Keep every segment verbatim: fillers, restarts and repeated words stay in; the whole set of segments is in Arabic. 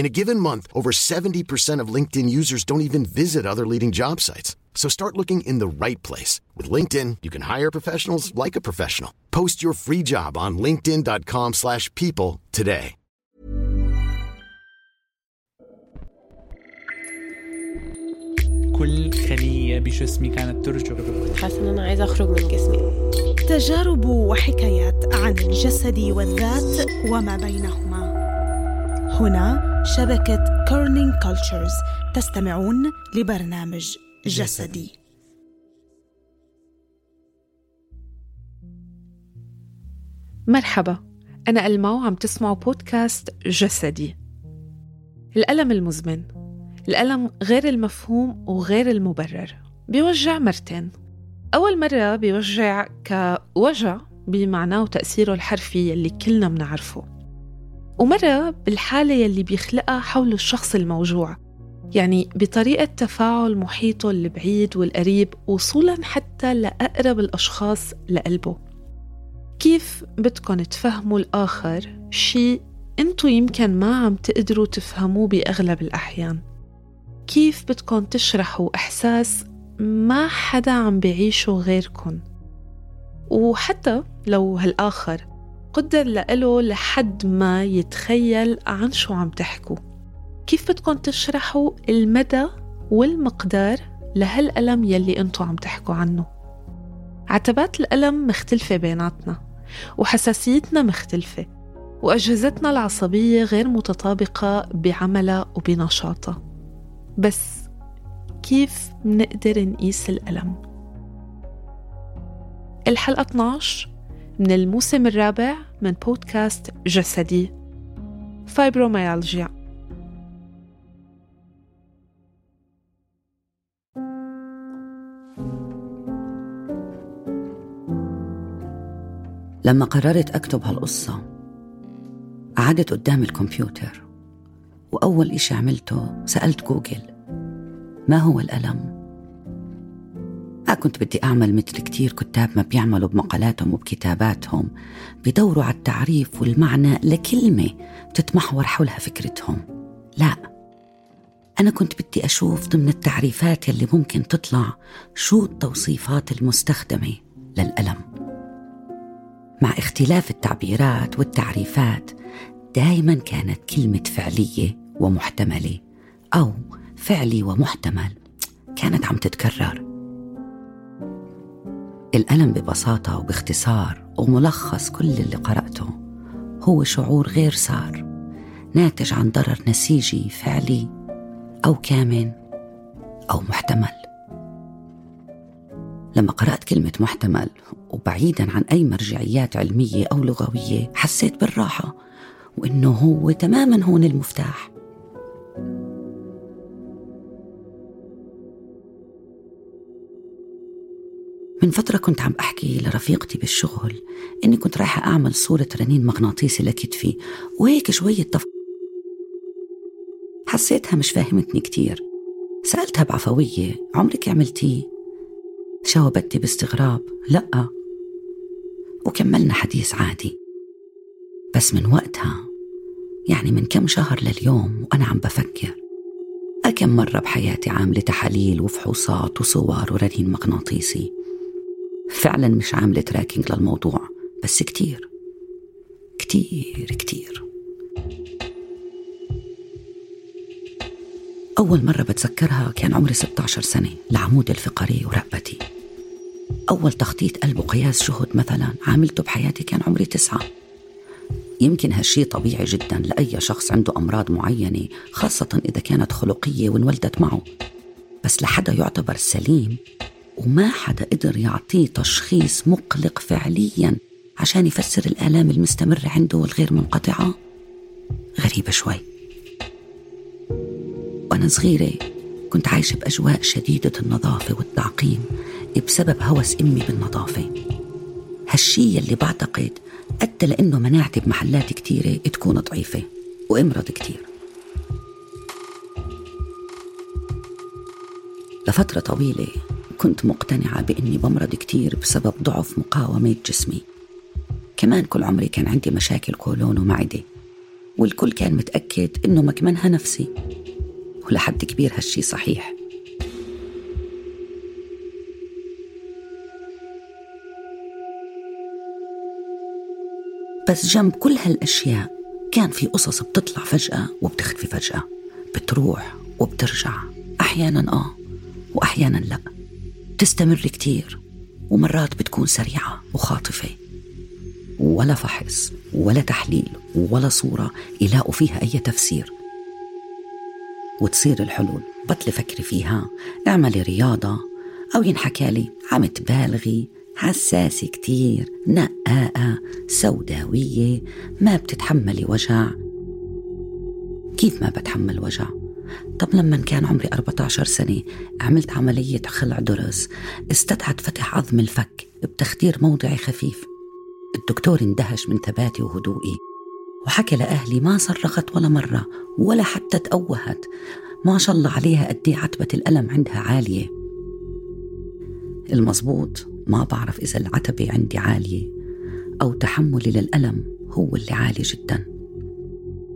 In a given month, over seventy percent of LinkedIn users don't even visit other leading job sites. So start looking in the right place. With LinkedIn, you can hire professionals like a professional. Post your free job on linkedin dot com slash people today. كل خلية بجسمي كانت ترجف. حاسة أن أنا عايزة أخرج من جسمي. تجارب وحكايات عن الجسد والذات وما بينهما. هنا شبكة كيرنينج كلتشرز، تستمعون لبرنامج جسدي. مرحبا، أنا ألمى وعم تسمعوا بودكاست جسدي. الألم المزمن، الألم غير المفهوم وغير المبرر، بيوجع مرتين. أول مرة بيوجع كوجع بمعناه وتأثيره الحرفي اللي كلنا منعرفه، ومرة بالحالة يلي بيخلقها حول الشخص الموجوع، يعني بطريقة تفاعل محيطه البعيد والقريب وصولاً حتى لأقرب الأشخاص لقلبه. كيف بدكن تفهموا الآخر شيء انتو يمكن ما عم تقدروا تفهموه بأغلب الأحيان؟ كيف بدكن تشرحوا إحساس ما حدا عم بيعيشه غيركن؟ وحتى لو هالآخر قدر لإله لحد ما يتخيل عن شو عم تحكوا، كيف بدكم تشرحوا المدى والمقدار لهالألم يلي انتو عم تحكوا عنه؟ عتبات الألم مختلفة بيناتنا، وحساسيتنا مختلفة، وأجهزتنا العصبية غير متطابقة بعملها وبنشاطها. بس كيف منقدر نقيس الألم؟ الحلقة اثنا عشر من الموسم الرابع من بودكاست جسدي، فايبروميالجيا. لما قررت أكتب هالقصة قعدت قدام الكمبيوتر، وأول إشي عملته سألت جوجل ما هو الألم؟ كنت بدي أعمل مثل كتير كتاب ما بيعملوا بمقالاتهم وبكتاباتهم، بيدوروا على التعريف والمعنى لكلمة بتتمحور حولها فكرتهم. لا، أنا كنت بدي أشوف ضمن التعريفات اللي ممكن تطلع شو التوصيفات المستخدمة للألم. مع اختلاف التعبيرات والتعريفات، دايما كانت كلمة فعلية ومحتملة أو فعلي ومحتمل كانت عم تتكرر. الألم ببساطة وباختصار وملخص كل اللي قرأته هو شعور غير سار ناتج عن ضرر نسيجي فعلي أو كامن أو محتمل. لما قرأت كلمة محتمل وبعيداً عن أي مرجعيات علمية أو لغوية، حسيت بالراحة وإنه هو تماماً هون المفتاح. من فترة كنت عم أحكي لرفيقتي بالشغل إني كنت رايحة أعمل صورة رنين مغناطيسي لكتفي، وهيك شوية تف... حسيتها مش فاهمتني كتير. سألتها بعفوية عمرك عملتيه؟ جاوبتني باستغراب لأ، وكملنا حديث عادي. بس من وقتها، يعني من كم شهر لليوم، وأنا عم بفكر أكم مرة بحياتي عاملة تحاليل وفحوصات وصور ورنين مغناطيسي. فعلا مش عاملة تراكينج للموضوع، بس كتير كتير كتير. أول مرة بتذكرها كان عمري ستة عشر سنة، لعمودي الفقري ورقبتي. أول تخطيط قلب وقياس شهد مثلا عاملته بحياتي كان عمري تسعة. يمكن هالشي طبيعي جدا لأي شخص عنده أمراض معينة، خاصة إذا كانت خلقية وانولدت معه، بس لحدا يعتبر سليم وما حدا قدر يعطيه تشخيص مقلق فعليا عشان يفسر الآلام المستمرة عنده والغير منقطعة. غريبة شوي. وأنا صغيرة كنت عايشة بأجواء شديدة النظافة والتعقيم بسبب هوس أمي بالنظافة. هالشي اللي بعتقد أدى لأنه مناعتي بمحلات كتيرة تكون ضعيفة وأمرض كتير. لفترة طويلة كنت مقتنعة بإني بمرض كتير بسبب ضعف مقاومة جسمي. كمان كل عمري كان عندي مشاكل كولون ومعدة، والكل كان متأكد إنه مكمنها نفسي، ولحد كبير هالشي صحيح. بس جنب كل هالأشياء كان في قصص بتطلع فجأة وبتختفي فجأة، بتروح وبترجع، أحياناً آه وأحياناً لأ، بتستمر كتير ومرات بتكون سريعة وخاطفة، ولا فحص ولا تحليل ولا صورة يلاقوا فيها أي تفسير. وتصير الحلول بطل فكري فيها، اعملي رياضة، أو ينحكالي عم تبالغي، حساسة كتير، نقاقة، سوداوية، ما بتتحملي وجع. كيف ما بتحمل وجع؟ طب لما كان عمري أربعة عشر سنة عملت عملية خلع ضرس استدعت فتح عظم الفك بتخدير موضعي خفيف. الدكتور اندهش من ثباتي وهدوئي وحكى لأهلي ما صرخت ولا مرة ولا حتى تأوهت، ما شاء الله عليها قدي عتبة الألم عندها عالية. المزبوط ما بعرف إذا العتبة عندي عالية أو تحملي للألم هو اللي عالي جدا.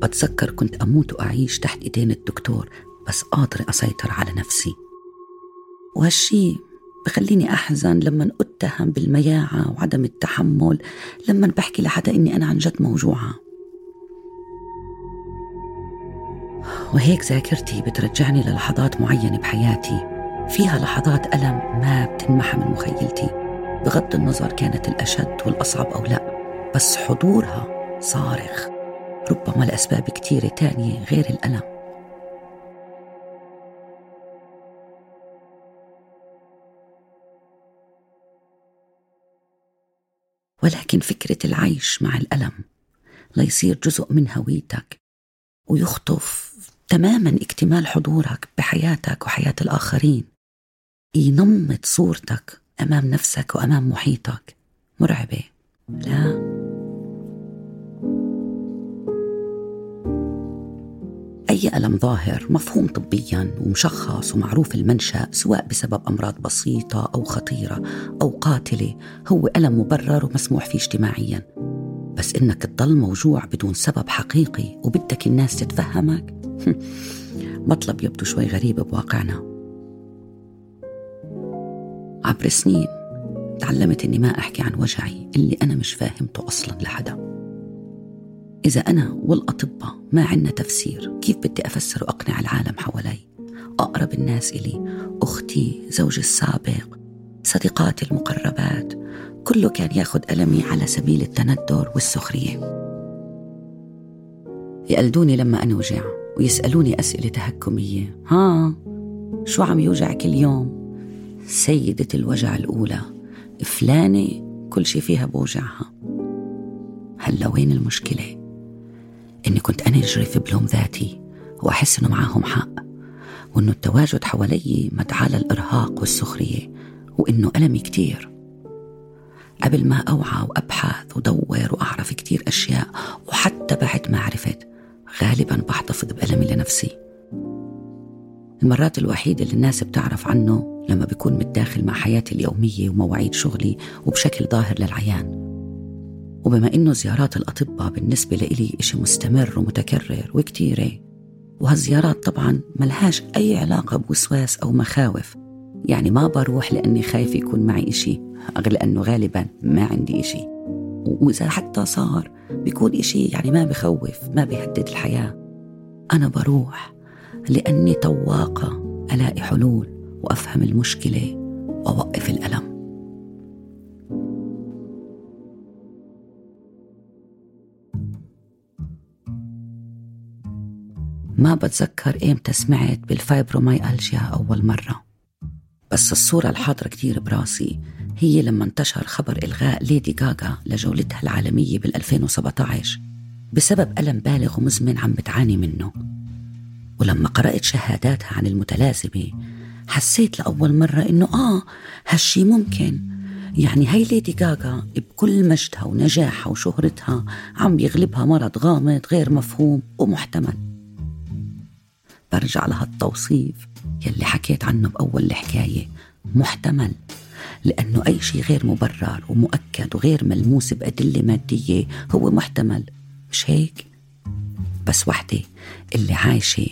بتذكر كنت أموت وأعيش تحت إيدين الدكتور، بس قادرة أسيطر على نفسي. وهالشي بخليني أحزن لما أتهم بالمياعة وعدم التحمل لما بحكي لحدا إني أنا عن جد موجوعة. وهيك ذاكرتي بترجعني للحظات معينة بحياتي، فيها لحظات ألم ما بتنمحى من مخيلتي، بغض النظر كانت الأشد والأصعب أو لا، بس حضورها صارخ، ربما لأسباب كتيرة تانية غير الألم. ولكن فكرة العيش مع الألم ليصير جزء من هويتك ويخطف تماماً اكتمال حضورك بحياتك وحياة الآخرين، ينمط صورتك أمام نفسك وأمام محيطك، مرعبة لا؟ أي ألم ظاهر مفهوم طبياً ومشخص ومعروف المنشأ، سواء بسبب أمراض بسيطة أو خطيرة أو قاتلة، هو ألم مبرر ومسموح فيه اجتماعياً. بس إنك تضل موجوع بدون سبب حقيقي وبدك الناس تتفهمك، مطلب يبدو شوي غريب بواقعنا. عبر سنين تعلمت إني ما أحكي عن وجعي اللي أنا مش فاهمته أصلاً لحدا. إذا أنا والأطباء ما عنا تفسير، كيف بدي أفسر وأقنع العالم حولي؟ أقرب الناس إلي، أختي، زوجي السابق، صديقاتي المقربات، كله كان ياخد ألمي على سبيل التندر والسخرية. يقلدوني لما أنوجع ويسألوني أسئلة تهكمية، ها شو عم يوجعك اليوم؟ سيدة الوجع الأولى، فلانة كل شي فيها بوجعها. هلا وين المشكلة؟ إني كنت أنا أجري في بلوم ذاتي وأحس إنه معاهم حق، وإنه التواجد حوالي مدعاة للإرهاق والسخرية، وإنه ألمي كتير. قبل ما أوعى وأبحث ودور وأعرف كتير أشياء، وحتى بعد ما عرفت غالباً بحتفظ بألمي لنفسي. المرات الوحيدة اللي الناس بتعرف عنه لما بيكون متداخل مع حياتي اليومية ومواعيد شغلي وبشكل ظاهر للعيان. وبما إنه زيارات الأطباء بالنسبة لإلي إشي مستمر ومتكرر وكتيرة، وهالزيارات طبعاً ملهاش أي علاقة بوسواس أو مخاوف، يعني ما بروح لأني خايف يكون معي إشي، لأنه غالباً ما عندي إشي، وإذا حتى صار بيكون إشي يعني ما بخوف، ما بيهدد الحياة. أنا بروح لأني طواقة ألاقي حلول وأفهم المشكلة وأوقف الألم. ما بتذكر إمتى سمعت بالفايبروميالجيا أول مرة، بس الصورة الحاضرة كتير براسي هي لما انتشر خبر إلغاء ليدي جاجا لجولتها العالمية بالألفين وسبعة عشر بسبب ألم بالغ ومزمن عم بتعاني منه. ولما قرأت شهاداتها عن المتلازمة حسيت لأول مرة إنه آه هالشي ممكن، يعني هاي ليدي جاجا بكل مجدها ونجاحها وشهرتها عم يغلبها مرض غامض غير مفهوم ومحتمل. برجع لها التوصيف يلي حكيت عنه بأول الحكاية، محتمل، لأنه أي شيء غير مبرر ومؤكد وغير ملموس بأدلة مادية هو محتمل، مش هيك؟ بس وحدة اللي عايشة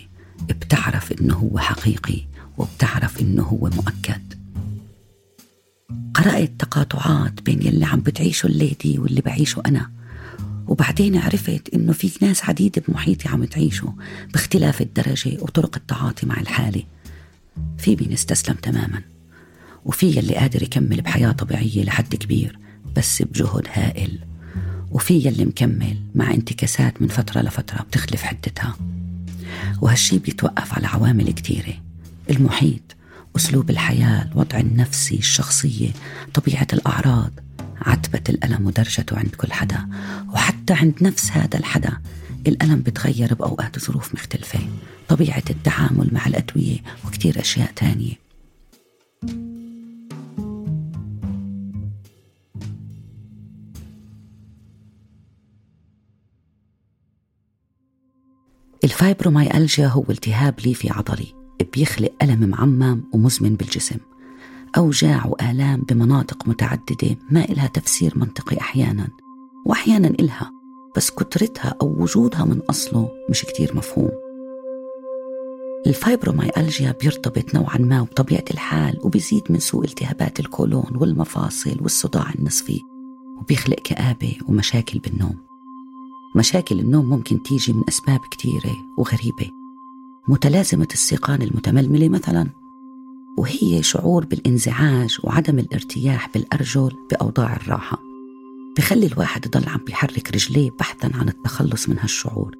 بتعرف إنه هو حقيقي وبتعرف إنه هو مؤكد. قرأت تقاطعات بين يلي عم بتعيشه الليدي واللي بعيشه أنا، وبعدين عرفت إنه في ناس عديدة بمحيطي عم تعيشه باختلاف الدرجة وطرق التعاطي مع الحالة. في مين استسلم تماماً، وفي يلي قادر يكمل بحياة طبيعية لحد كبير بس بجهد هائل، وفي يلي مكمل مع انتكاسات من فترة لفترة بتخلف حدتها. وهالشي بيتوقف على عوامل كتيرة: المحيط، أسلوب الحياة، الوضع النفسي، الشخصية، طبيعة الأعراض، عتبة الألم ودرجته عند كل حدا، وحتى عند نفس هذا الحدا الألم بتغير بأوقات وظروف مختلفة، طبيعة التعامل مع الأدوية، وكتير أشياء تانية. الفايبروميالجيا هو التهاب ليفي عضلي بيخلق ألم معمم ومزمن بالجسم، أوجاع وآلام بمناطق متعددة ما إلها تفسير منطقي أحياناً، وأحياناً إلها، بس كترتها أو وجودها من أصله مش كتير مفهوم. الفايبروميالجيا بيرتبط نوعاً ما بطبيعة الحال، وبيزيد من سوء التهابات الكولون والمفاصل والصداع النصفي، وبيخلق كآبة ومشاكل بالنوم. مشاكل النوم ممكن تيجي من أسباب كتيرة وغريبة، متلازمة السيقان المتململة مثلاً، وهي شعور بالانزعاج وعدم الارتياح بالأرجل بأوضاع الراحة، بخلي الواحد يضل عم بيحرك رجليه بحثاً عن التخلص من هالشعور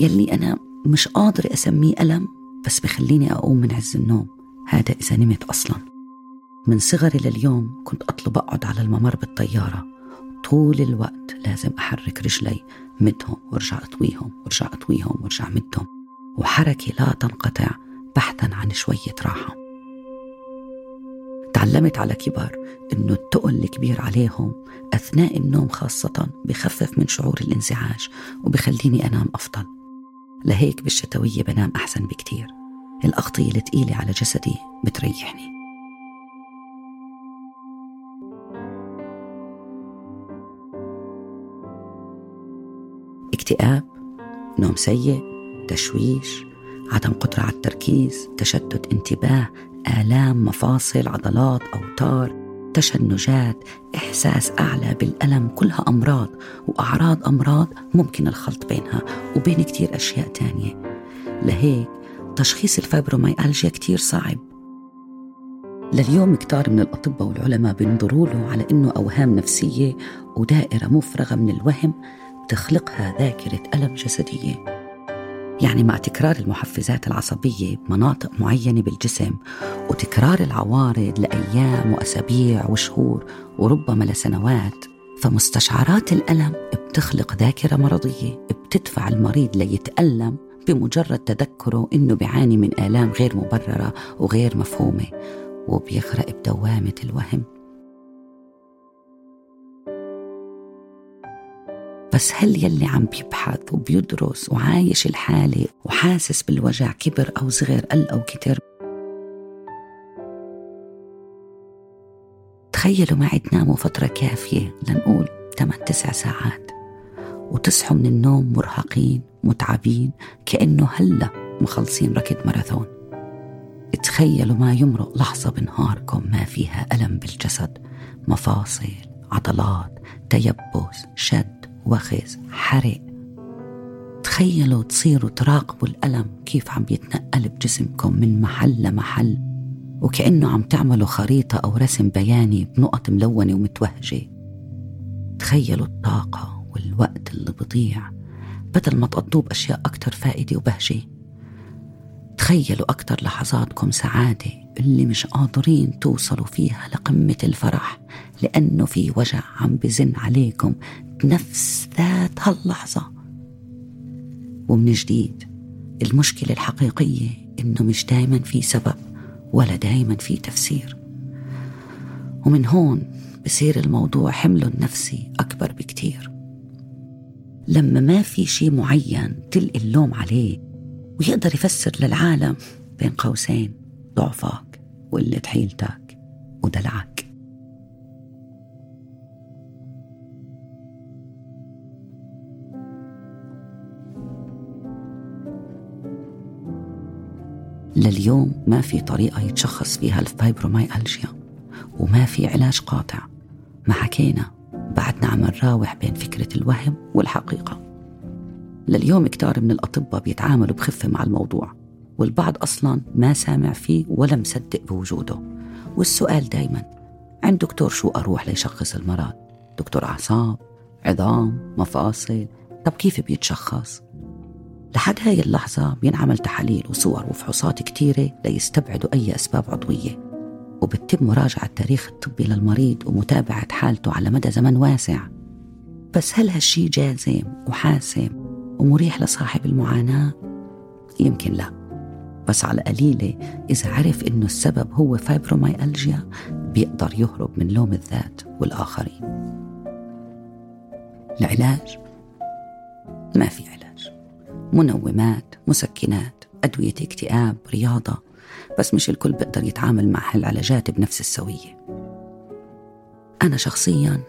يلي أنا مش قادر أسميه ألم، بس بخليني أقوم من عز النوم. هذا إذا نمت أصلاً. من صغري لليوم كنت أطلب أقعد على الممر بالطيارة، طول الوقت لازم أحرك رجلي، مدهم وارجع أطويهم وارجع أطويهم وارجع مدهم، وحركة لا تنقطع بحثاً عن شوية راحة. تعلمت على كبار إنه التقل الكبير عليهم أثناء النوم خاصة بخفف من شعور الانزعاج وبخليني أنام أفضل، لهيك بالشتوية بنام أحسن بكتير. الأغطية التقيلة على جسدي بتريحني. اكتئاب، نوم سيء، تشويش، عدم قدرة على التركيز، تشتت انتباه، آلام مفاصل، عضلات، أوتار، تشنجات، إحساس أعلى بالألم، كلها أمراض وأعراض أمراض ممكن الخلط بينها وبين كتير أشياء تانية. لهيك تشخيص الفايبروميالجيا كتير صعب. لليوم كتار من الأطباء والعلماء بينظروا له على إنه أوهام نفسية ودائرة مفرغة من الوهم تخلقها ذاكرة ألم جسدية. يعني مع تكرار المحفزات العصبية بمناطق معينة بالجسم وتكرار العوارض لأيام وأسابيع وشهور وربما لسنوات، فمستشعرات الألم بتخلق ذاكرة مرضية بتدفع المريض ليتألم بمجرد تذكره إنه بيعاني من آلام غير مبررة وغير مفهومة، وبيغرق بدوامة الوهم. بس هل يلي عم بيبحث وبيدرس وعايش الحالة وحاسس بالوجع كبر أو صغير، قل أو كتر؟ تخيلوا معي تناموا فترة كافية لنقول ثمانية تسعة ساعات وتصحوا من النوم مرهقين متعبين كأنه هلأ مخلصين ركض ماراثون. تخيلوا ما يمرق لحظة بنهاركم ما فيها ألم بالجسد، مفاصل، عضلات، تيبس، شد، وخز، حرق. تخيلوا تصيروا تراقبوا الألم كيف عم يتنقل بجسمكم من محل لمحل، وكأنه عم تعملوا خريطة أو رسم بياني بنقط ملونة ومتوهجة. تخيلوا الطاقة والوقت اللي بضيع بدل ما تقضوه بأشياء أكتر فائدة وبهجة. تخيلوا أكتر لحظاتكم سعادة اللي مش قادرين توصلوا فيها لقمة الفرح لأنه في وجع عم بزن عليكم بنفس ذات هاللحظة. ومن جديد، المشكلة الحقيقية إنه مش دايما في سبب ولا دايما في تفسير، ومن هون بصير الموضوع حمله النفسي أكبر بكتير. لما ما في شي معين تلقي اللوم عليه ويقدر يفسر للعالم بين قوسين ضعفك وقلة حيلتك ودلعك. لليوم ما في طريقة يتشخص فيها الفايبروميالجيا وما في علاج قاطع. ما حكينا بعدنا عم نراوح بين فكرة الوهم والحقيقة. لليوم كتار من الأطباء بيتعاملوا بخفة مع الموضوع، والبعض أصلاً ما سامع فيه ولا مصدق بوجوده. والسؤال دايماً عند دكتور شو أروح ليشخص المرض؟ دكتور أعصاب، عظام، مفاصل؟ طب كيف بيتشخص؟ لحد هاي اللحظة بينعمل تحاليل وصور وفحوصات كتيرة ليستبعدوا أي أسباب عضوية، وبتتم مراجعة التاريخ الطبي للمريض ومتابعة حالته على مدى زمن واسع. بس هل هالشي جازم وحاسم ومريح لصاحب المعاناة؟ يمكن لا، بس على قليلة إذا عرف إنه السبب هو فايبروميالجيا بيقدر يهرب من لوم الذات والآخرين. العلاج؟ ما في علاج. منومات، مسكنات، أدوية اكتئاب، رياضة، بس مش الكل بيقدر يتعامل مع هالعلاجات بنفس السوية. أنا شخصياً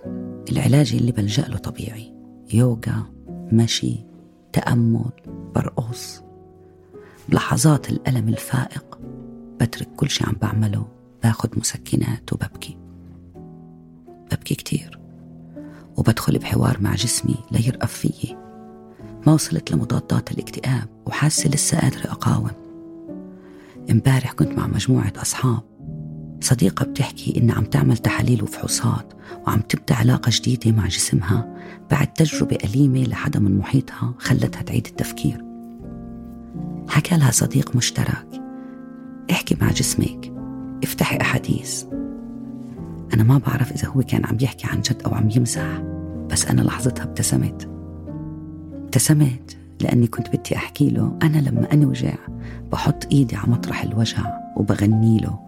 العلاج اللي بلجأ له طبيعي، يوغا، مشي، تأمل، برقص. بلحظات الألم الفائق بترك كل شي عم بعمله، باخد مسكنات وببكي، ببكي كتير، وبدخل بحوار مع جسمي ليرقف فيي. ما وصلت لمضادات الاكتئاب وحاسة لسه قادرة أقاوم. امبارح كنت مع مجموعة أصحاب، صديقة بتحكي إن عم تعمل تحاليل وفحوصات وعم تبدأ علاقة جديدة مع جسمها بعد تجربة أليمة لحدا من محيطها خلتها تعيد التفكير. حكى لها صديق مشترك: احكي مع جسمك، افتحي أحاديث. أنا ما بعرف إذا هو كان عم يحكي عن جد أو عم يمزح، بس أنا لحظتها ابتسمت ابتسمت لأني كنت بدي أحكي له أنا لما أنوجع بحط إيدي على مطرح الوجع وبغني له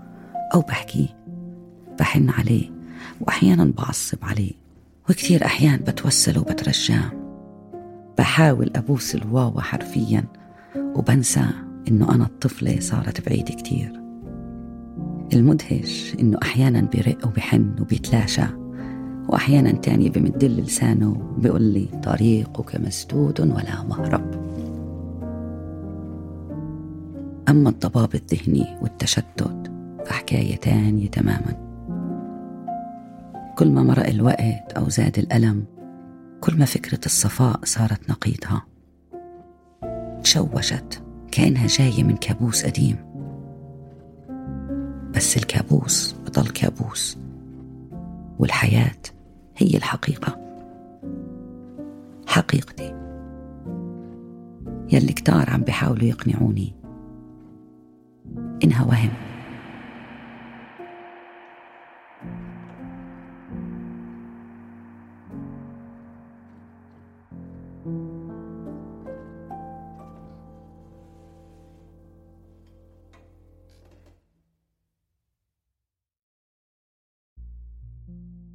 أو بحكيه، بحن عليه وأحيانا بعصب عليه، وكثير أحيان بتوسل وبترجاه، بحاول أبوس الواو حرفيا وبنسى إنه أنا الطفلة صارت بعيدة كتير. المدهش إنه أحيانا بيرق وبحن وبيتلاشى، وأحياناً تاني بمدل لسانه بيقول لي: طريقك مسدود ولا مهرب. أما الضباب الذهني والتشتت فحكاية تانية تماماً. كل ما مرق الوقت أو زاد الألم، كل ما فكرة الصفاء صارت نقيضها، تشوشت كأنها جاية من كابوس قديم. بس الكابوس بضل كابوس، والحياة هي الحقيقة، حقيقتي يلي كتار عم بيحاولوا يقنعوني إنها وهم.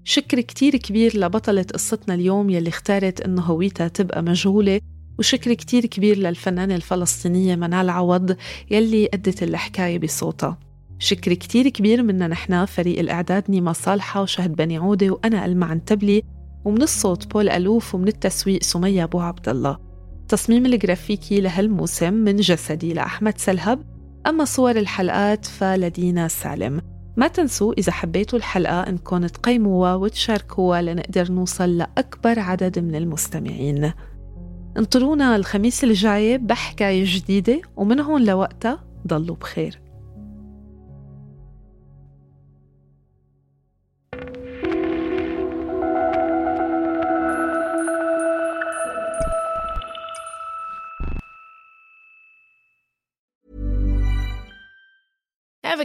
شكر كتير كبير لبطلة قصتنا اليوم يلي اختارت إنه هويتها تبقى مجهولة، وشكر كتير كبير للفنانة الفلسطينية منال عوض يلي أدت الحكاية بصوتها. شكر كتير كبير منا نحنا فريق الإعداد نيما صالحة وشهد بني عودة وأنا ألمى عنتابلي، ومن الصوت بول ألوف، ومن التسويق سمية أبو عبد الله. تصميم الجرافيكي لهالموسم من جسدي لأحمد سلهب، أما صور الحلقات فلدينا سالم. ما تنسوا إذا حبيتوا الحلقة إنكم تقيموها وتشاركوها لنقدر نوصل لأكبر عدد من المستمعين. انطرونا الخميس الجاي بحكاية جديدة، ومن هون لوقتها ضلوا بخير. Ever